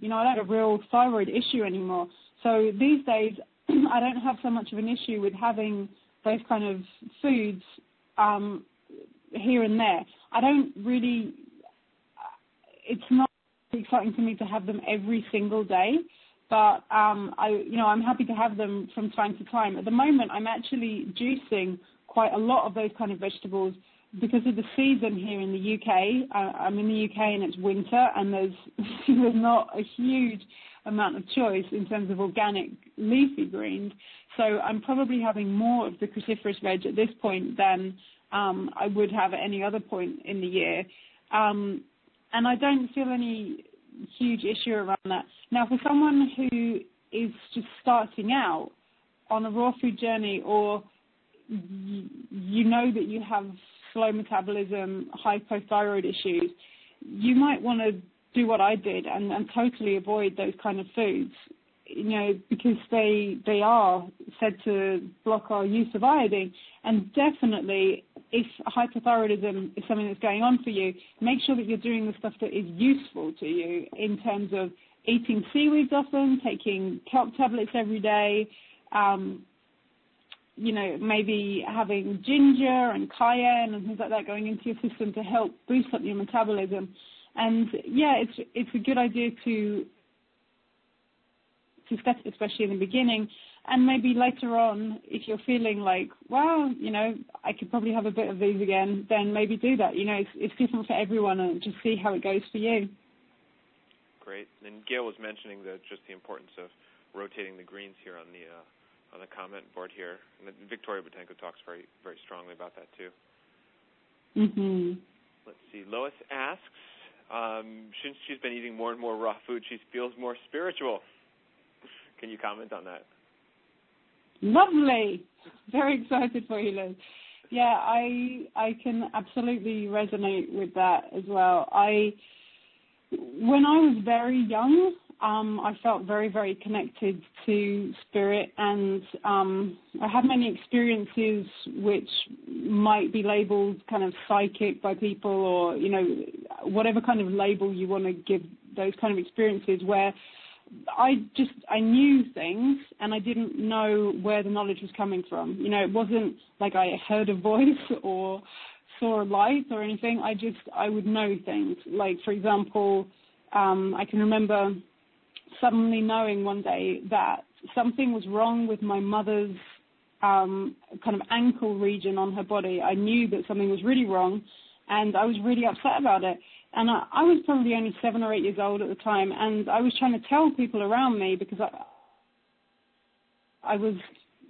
You know, I don't have a real thyroid issue anymore. So these days, I don't have so much of an issue with having those kind of foods um, here and there. I don't really, it's not exciting to me to have them every single day, but um, I, you know, I'm happy to have them from time to time. At the moment, I'm actually juicing quite a lot of those kind of vegetables because of the season here in the U K. Uh, I'm in the U K and it's winter, and there's, there's not a huge amount of choice in terms of organic leafy greens. So I'm probably having more of the cruciferous veg at this point than um, I would have at any other point in the year. Um, and I don't feel any huge issue around that. Now, for someone who is just starting out on a raw food journey, or y- you know that you have slow metabolism, hypothyroid issues, you might want to do what I did and, and totally avoid those kind of foods, you know, because they they are said to block our use of iodine. And definitely, if hypothyroidism is something that's going on for you, make sure that you're doing the stuff that is useful to you in terms of eating seaweeds often, taking kelp tablets every day, um, you know, maybe having ginger and cayenne and things like that going into your system to help boost up your metabolism. And, yeah, it's it's a good idea to to step, especially in the beginning, and maybe later on, if you're feeling like, wow, you know, I could probably have a bit of these again, then maybe do that. You know, it's, it's different for everyone, and just see how it goes for you. Great. And Gail was mentioning the, just the importance of rotating the greens here on the uh, on the comment board here. And Victoria Botenko talks very, very strongly about that, too. Mm-hmm. Let's see. Lois asks, Um, since she's been eating more and more raw food, she feels more spiritual. Can you comment on that? Lovely. Very excited for you, Liz. Yeah, I I can absolutely resonate with that as well. I when I was very young, um, I felt very, very connected to spirit, and um, I had many experiences which might be labeled kind of psychic by people, or, you know, whatever kind of label you want to give those kind of experiences, where I just, I knew things and I didn't know where the knowledge was coming from. You know, it wasn't like I heard a voice or saw a light or anything. I just, I would know things. Like, for example, um, I can remember suddenly knowing one day that something was wrong with my mother's um, kind of ankle region on her body. I knew that something was really wrong, and I was really upset about it. And I, I was probably only seven or eight years old at the time, and I was trying to tell people around me because I, I was,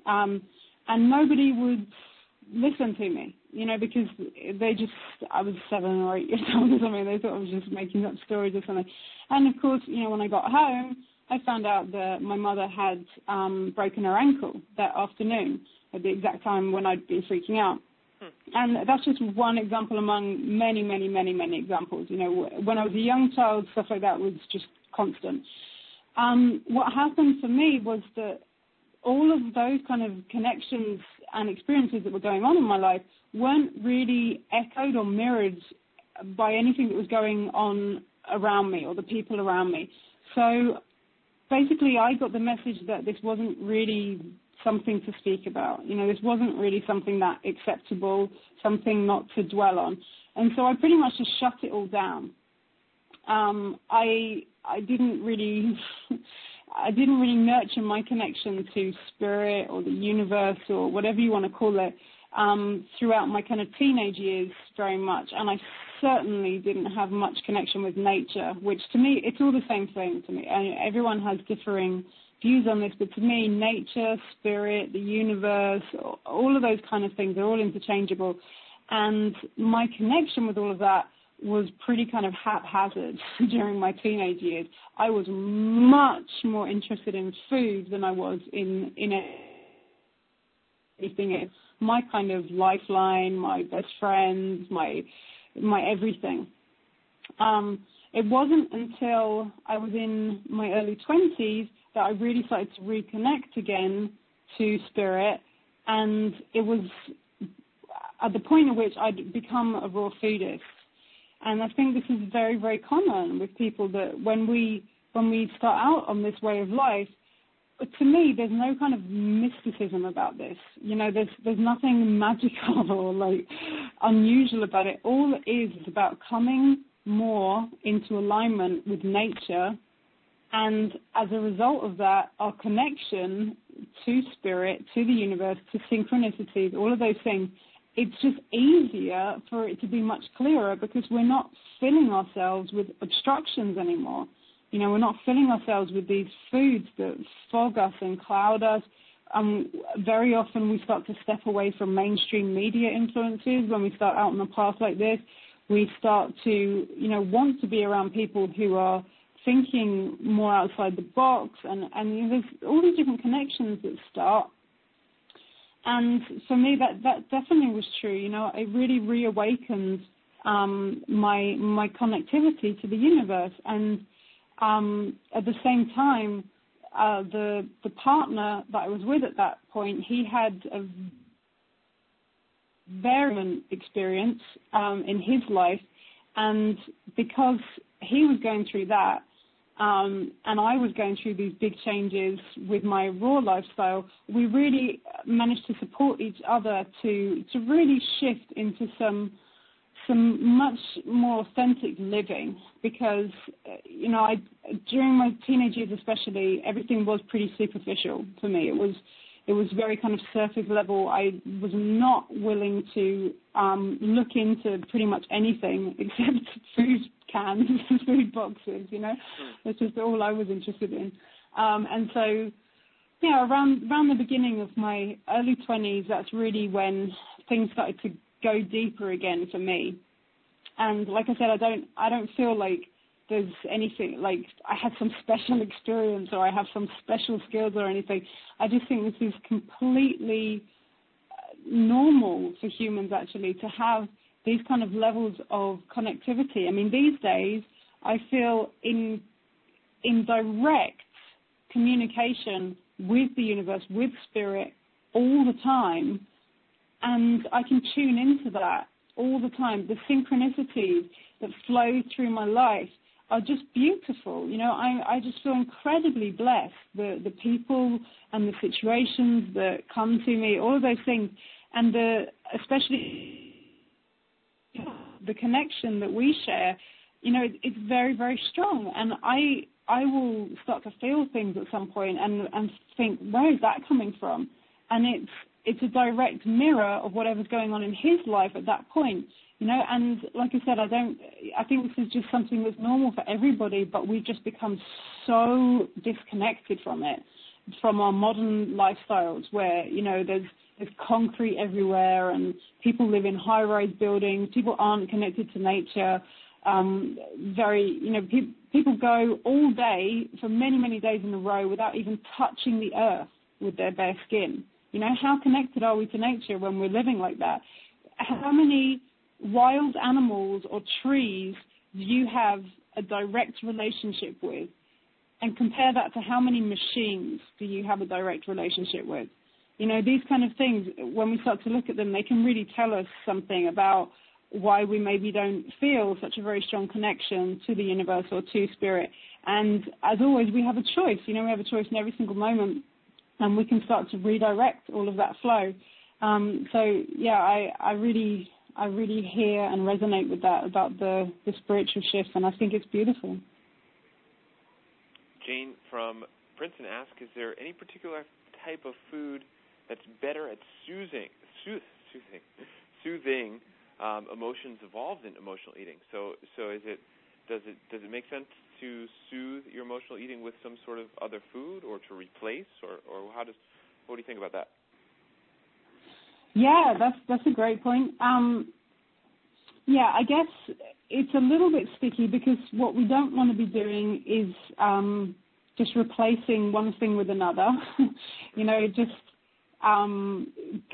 um, and nobody would listen to me, you know, because they just, I was seven or eight years old or something. They thought I was just making up stories or something. And, of course, you know, when I got home, I found out that my mother had um, broken her ankle that afternoon at the exact time when I'd been freaking out. And that's just one example among many, many, many, many examples. You know, when I was a young child, stuff like that was just constant. Um, what happened for me was that all of those kind of connections and experiences that were going on in my life weren't really echoed or mirrored by anything that was going on around me or the people around me. So basically I got the message that this wasn't really something to speak about. You know, this wasn't really something that acceptable, something not to dwell on. And so I pretty much just shut it all down. Um, I I didn't really I didn't really nurture my connection to spirit or the universe or whatever you want to call it um, throughout my kind of teenage years very much. And I certainly didn't have much connection with nature, which to me, it's all the same thing to me. I, everyone has differing views on this, but to me, nature, spirit, the universe, all of those kind of things are all interchangeable. And my connection with all of that was pretty kind of haphazard during my teenage years. I was much more interested in food than I was in, in anything else. My kind of lifeline, my best friends, my, my everything. Um, it wasn't until I was in my early twenties that I really started to reconnect again to spirit. And it was at the point at which I'd become a raw foodist. And I think this is very, very common with people that when we when we start out on this way of life, to me, there's no kind of mysticism about this. You know, there's there's nothing magical or like unusual about it. All it is is about coming more into alignment with nature. And as a result of that, our connection to spirit, to the universe, to synchronicities, all of those things, it's just easier for it to be much clearer because we're not filling ourselves with obstructions anymore. You know, we're not filling ourselves with these foods that fog us and cloud us. Um, very often we start to step away from mainstream media influences when we start out on a path like this. We start to, you know, want to be around people who are thinking more outside the box, and, and there's all these different connections that start. And for me, that, that definitely was true. You know, it really reawakened um, my my connectivity to the universe. And um, at the same time, uh, the the partner that I was with at that point, he had a variant experience um, in his life, and because he was going through that, um, and I was going through these big changes with my raw lifestyle, we really managed to support each other to to really shift into some some much more authentic living. Because, you know, I during my teenage years especially, everything was pretty superficial for me. It was it was very kind of surface level. I was not willing to um, look into pretty much anything except food cans, food boxes, you know. Mm. That's just all I was interested in. Um, and so, yeah, around, around the beginning of my early twenties, that's really when things started to go deeper again for me. And like I said, I don't, I don't feel like there's anything like I had some special experience or I have some special skills or anything. I just think this is completely normal for humans actually to have these kind of levels of connectivity. I mean, these days I feel in in direct communication with the universe, with spirit all the time, and I can tune into that all the time. The synchronicities that flow through my life are just beautiful. You know, I, I just feel incredibly blessed. The the people and the situations that come to me, all of those things, and the especially the connection that we share, you know, it, it's very, very strong. And I I will start to feel things at some point and, and think, where is that coming from? And it's it's a direct mirror of whatever's going on in his life at that point, you know. And like I said, I don't. I think this is just something that's normal for everybody, but we've just become so disconnected from it, from our modern lifestyles, where you know there's there's concrete everywhere, and people live in high-rise buildings. People aren't connected to nature. Um, very, you know, pe- people go all day for many, many days in a row without even touching the earth with their bare skin. You know, how connected are we to nature when we're living like that? How many wild animals or trees do you have a direct relationship with? And compare that to how many machines do you have a direct relationship with? You know, these kind of things, when we start to look at them, they can really tell us something about why we maybe don't feel such a very strong connection to the universe or to spirit. And as always, we have a choice. You know, we have a choice in every single moment, and we can start to redirect all of that flow. Um, so, yeah, I, I really I really hear and resonate with that about the, the spiritual shift, and I think it's beautiful. Jane from Princeton asks, is there any particular type of food that's better at soothing, soothing, soothing Um, emotions evolved in emotional eating. So, so is it does it does it make sense to soothe your emotional eating with some sort of other food, or to replace, or, or how does what do you think about that? Yeah, that's that's a great point. Um, yeah, I guess it's a little bit sticky, because what we don't want to be doing is um, just replacing one thing with another. you know, just um,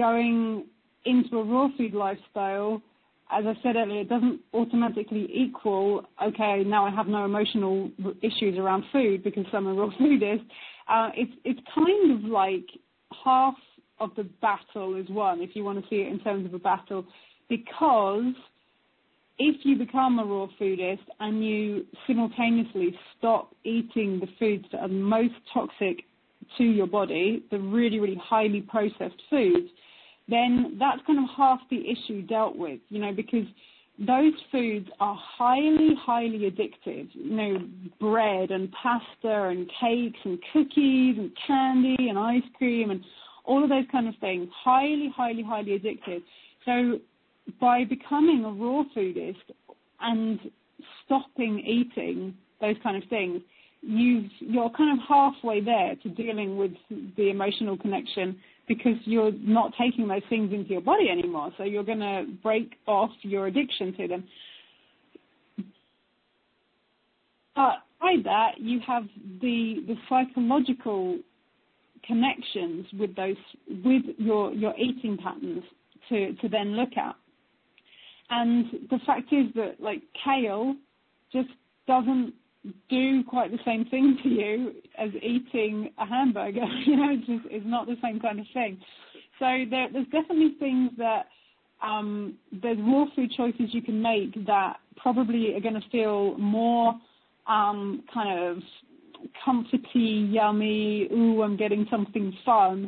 going into a raw food lifestyle. As I said earlier, it doesn't automatically equal, okay, now I have no emotional issues around food because I'm a raw foodist. Uh, it's, it's kind of like half of the battle is won, if you want to see it in terms of a battle, because if you become a raw foodist and you simultaneously stop eating the foods that are most toxic to your body, the really, really highly processed foods, then that's kind of half the issue dealt with, you know, because those foods are highly, highly addictive. You know, bread and pasta and cakes and cookies and candy and ice cream and all of those kind of things, highly, highly, highly addictive. So by becoming a raw foodist and stopping eating those kind of things, you've, you're kind of halfway there to dealing with the emotional connection, because you're not taking those things into your body anymore. So you're going to break off your addiction to them. But by that, you have the the psychological connections with those with your, your eating patterns to, to then look at. And the fact is that, like, kale just doesn't do quite the same thing to you as eating a hamburger. You know, it's just, it's not the same kind of thing. So there, there's definitely things that um, there's raw food choices you can make that probably are going to feel more um, kind of comforty, yummy, ooh, I'm getting something fun,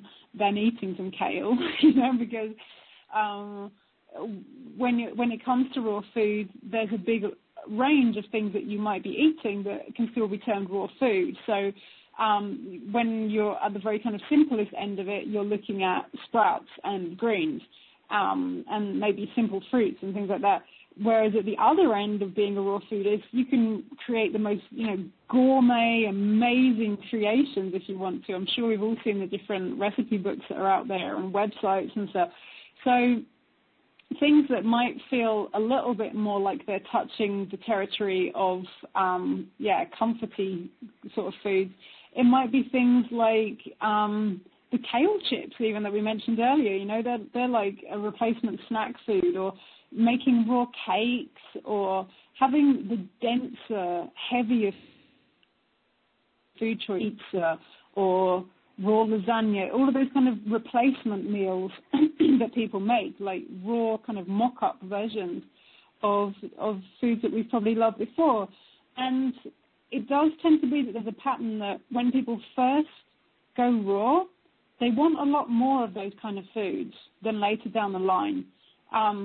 than eating some kale, you know, because um, when it, when it comes to raw food, there's a big range of things that you might be eating that can still be termed raw food. So um, when you're at the very kind of simplest end of it, you're looking at sprouts and greens um, and maybe simple fruits and things like that. Whereas at the other end of being a raw foodist, you can create the most, you know, gourmet, amazing creations if you want to. I'm sure we've all seen the different recipe books that are out there and websites and stuff. So things that might feel a little bit more like they're touching the territory of, um, yeah, comforty sort of foods. It might be things like um, the kale chips, even, that we mentioned earlier. You know, they're they're like a replacement snack food, or making raw cakes, or having the denser, heavier food choice, pizza or raw lasagna, all of those kind of replacement meals that people make, like raw kind of mock-up versions of of foods that we've probably loved before. And it does tend to be that there's a pattern that when people first go raw, they want a lot more of those kind of foods than later down the line. Um,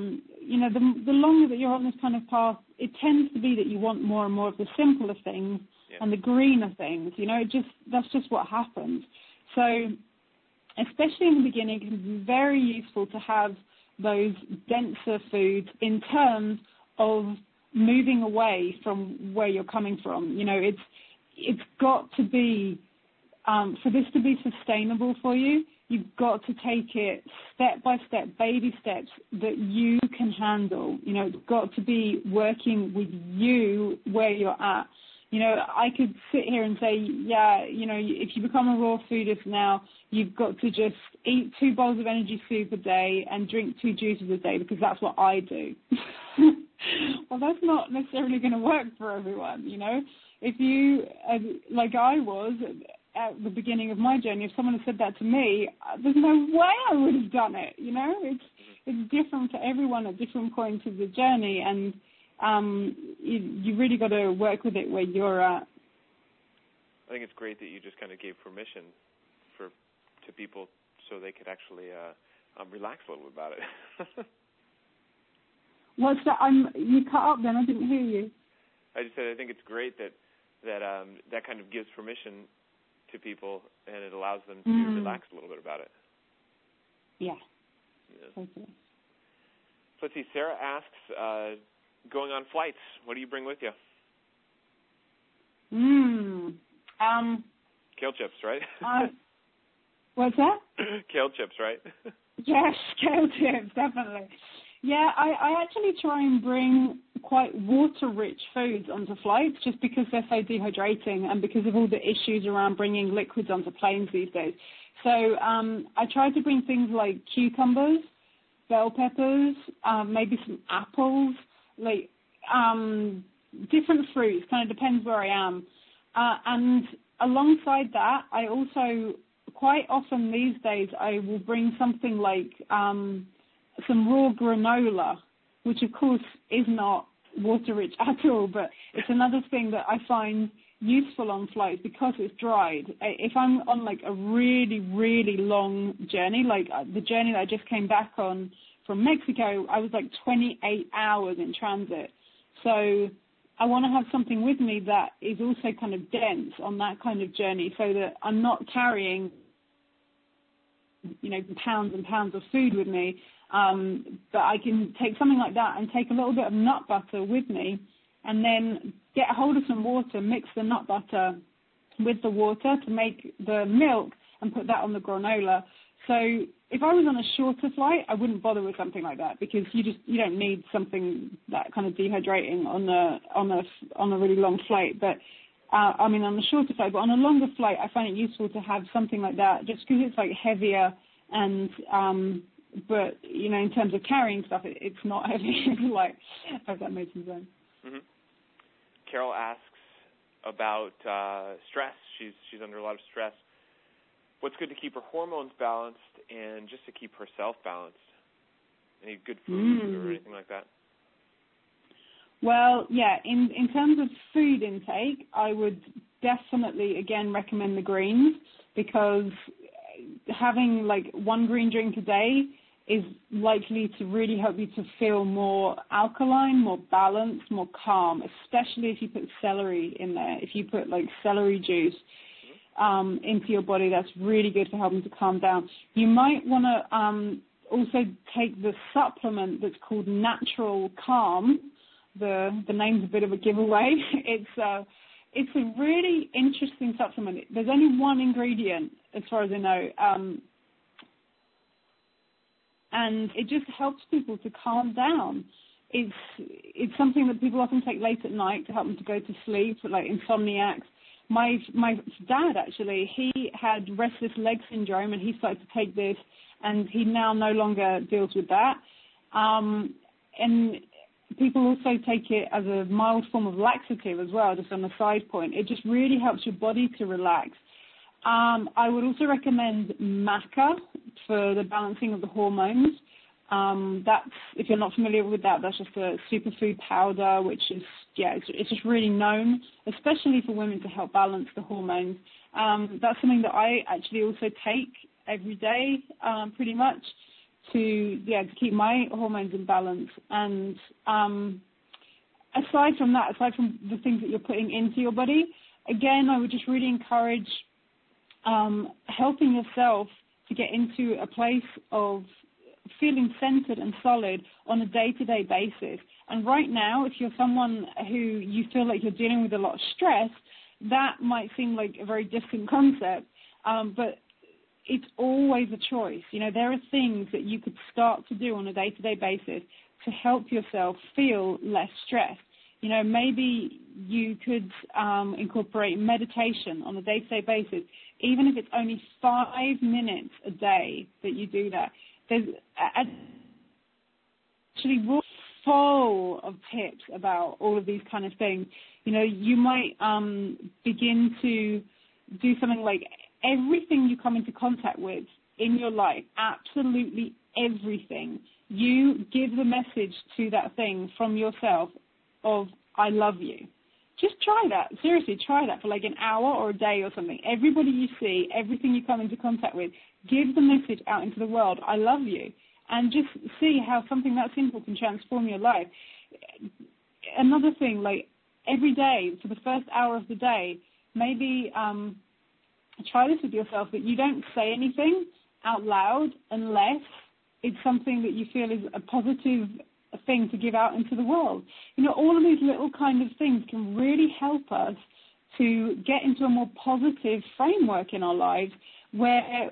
you know, the, the longer that you're on this kind of path, it tends to be that you want more and more of the simpler things yeah. and the greener things. You know, it just that's just what happens. So, especially in the beginning, it can be very useful to have those denser foods in terms of moving away from where you're coming from. You know, it's it's got to be, um, for this to be sustainable for you, you've got to take it step by step, baby steps that you can handle. You know, it's got to be working with you where you're at. You know, I could sit here and say, yeah, you know, if you become a raw foodist now, you've got to just eat two bowls of energy soup a day and drink two juices a day because that's what I do. Well, that's not necessarily going to work for everyone, you know. If you, like I was at the beginning of my journey, if someone had said that to me, there's no way I would have done it, you know. It's it's different for everyone at different points of the journey, and Um, you, you really got to work with it where you're at. I think it's great that you just kind of gave permission for to people so they could actually uh, um, relax a little bit about it. What's that? I'm, you cut up then. I didn't hear you. I just said I think it's great that that um, that kind of gives permission to people and it allows them to mm. relax a little bit about it. Yeah. yeah. Okay. Let's see. Sarah asks. Uh, Going on flights, what do you bring with you? Mmm. Um, kale chips, right? uh, what's that? Kale chips, right? Yes, kale chips, definitely. Yeah, I, I actually try and bring quite water-rich foods onto flights just because they're so dehydrating and because of all the issues around bringing liquids onto planes these days. So um, I try to bring things like cucumbers, bell peppers, um, maybe some apples, like um, different fruits, kind of depends where I am. Uh, and alongside that, I also quite often these days I will bring something like um, some raw granola, which of course is not water-rich at all, but it's another thing that I find useful on flights because it's dried. If I'm on like a really, really long journey, like the journey that I just came back on from Mexico, I was like twenty-eight hours in transit. So I want to have something with me that is also kind of dense on that kind of journey so that I'm not carrying, you know, pounds and pounds of food with me. Um, but I can take something like that and take a little bit of nut butter with me and then get a hold of some water, mix the nut butter with the water to make the milk and put that on the granola. So if I was on a shorter flight, I wouldn't bother with something like that because you just you don't need something that kind of dehydrating on a on a on a really long flight. But uh, I mean on a shorter flight, but on a longer flight, I find it useful to have something like that just because it's like heavier and um, but you know in terms of carrying stuff, it, it's not heavy. Like if that makes some sense. Mm-hmm. Carol asks about uh, stress. She's she's under a lot of stress. What's good to keep her hormones balanced and just to keep herself balanced? Any good food mm. or anything like that? Well, yeah, in, in terms of food intake, I would definitely, again, recommend the greens because having, like, one green drink a day is likely to really help you to feel more alkaline, more balanced, more calm, especially if you put celery in there, if you put, like, celery juice Um, into your body. That's really good for helping to calm down. You might want to um, also take the supplement that's called Natural Calm. The the name's a bit of a giveaway. It's a, it's a really interesting supplement. There's only one ingredient, as far as I know, um, and it just helps people to calm down. It's, it's something that people often take late at night to help them to go to sleep, like insomniacs. My my dad, actually, he had restless leg syndrome, and he started to take this, and he now no longer deals with that. Um, and people also take it as a mild form of laxative as well, just on a side point. It just really helps your body to relax. Um, I would also recommend MACA for the balancing of the hormones. Um, that's, if you're not familiar with that, that's just a superfood powder, which is, yeah, it's, it's just really known, especially for women to help balance the hormones. Um, that's something that I actually also take every day, um, pretty much, to, yeah, to keep my hormones in balance. And um, aside from that, aside from the things that you're putting into your body, again, I would just really encourage um, helping yourself to get into a place of feeling centered and solid on a day-to-day basis. And right now, if you're someone who you feel like you're dealing with a lot of stress, that might seem like a very distant concept, um, but it's always a choice. You know, there are things that you could start to do on a day-to-day basis to help yourself feel less stressed. You know, maybe you could um, incorporate meditation on a day-to-day basis, even if it's only five minutes a day that you do that. There's actually we're full of tips about all of these kind of things. You know, you might um, begin to do something like everything you come into contact with in your life, absolutely everything, you give the message to that thing from yourself of, I love you. Just try that. Seriously, try that for like an hour or a day or something. Everybody you see, everything you come into contact with, give the message out into the world, I love you, and just see how something that simple can transform your life. Another thing, like every day, for the first hour of the day, maybe um, try this with yourself, that you don't say anything out loud unless it's something that you feel is a positive thing to give out into the world. You know, all of these little kind of things can really help us to get into a more positive framework in our lives where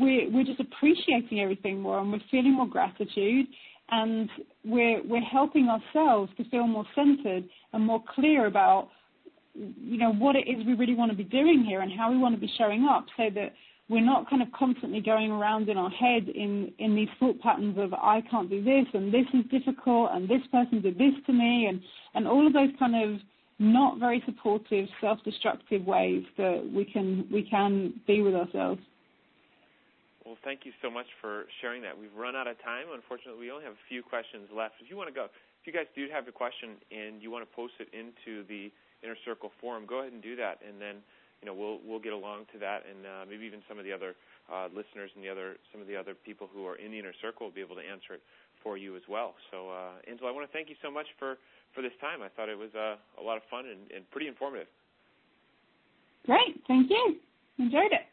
we're, we're just appreciating everything more and we're feeling more gratitude and we're, we're helping ourselves to feel more centered and more clear about, you know, what it is we really want to be doing here and how we want to be showing up so that we're not kind of constantly going around in our head in, in these thought patterns of I can't do this and this is difficult and this person did this to me and, and all of those kind of not very supportive, self-destructive ways that we can we can be with ourselves. Well, thank you so much for sharing that. We've run out of time. Unfortunately, we only have a few questions left. If you want to go, if you guys do have a question and you want to post it into the Inner Circle forum, go ahead and do that, and then you know, we'll we'll get along to that, and uh, maybe even some of the other uh, listeners and the other some of the other people who are in the Inner Circle will be able to answer it for you as well. So, uh, Angela, I want to thank you so much for, for this time. I thought it was uh, a lot of fun and, and pretty informative. Great. Thank you. Enjoyed it.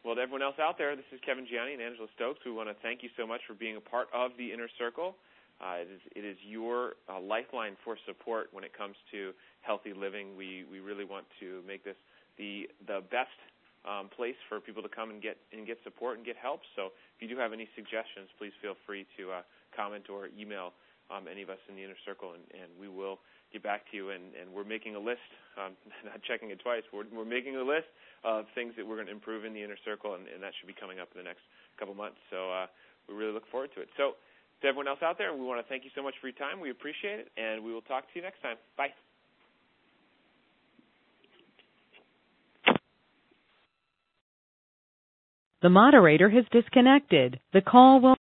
Well, to everyone else out there, this is Kevin Gianni and Angela Stokes. We want to thank you so much for being a part of the Inner Circle. Uh, it, is, it is your uh, lifeline for support when it comes to healthy living. We we really want to make this the the best um, place for people to come and get and get support and get help. So if you do have any suggestions, please feel free to uh, comment or email um, any of us in the Inner Circle, and, and we will get back to you. And, and we're making a list, um, not checking it twice, we're, we're making a list of things that we're going to improve in the Inner Circle, and, and that should be coming up in the next couple months. So uh, we really look forward to it. So to everyone else out there, we want to thank you so much for your time. We appreciate it, and we will talk to you next time. Bye. The moderator has disconnected. The call will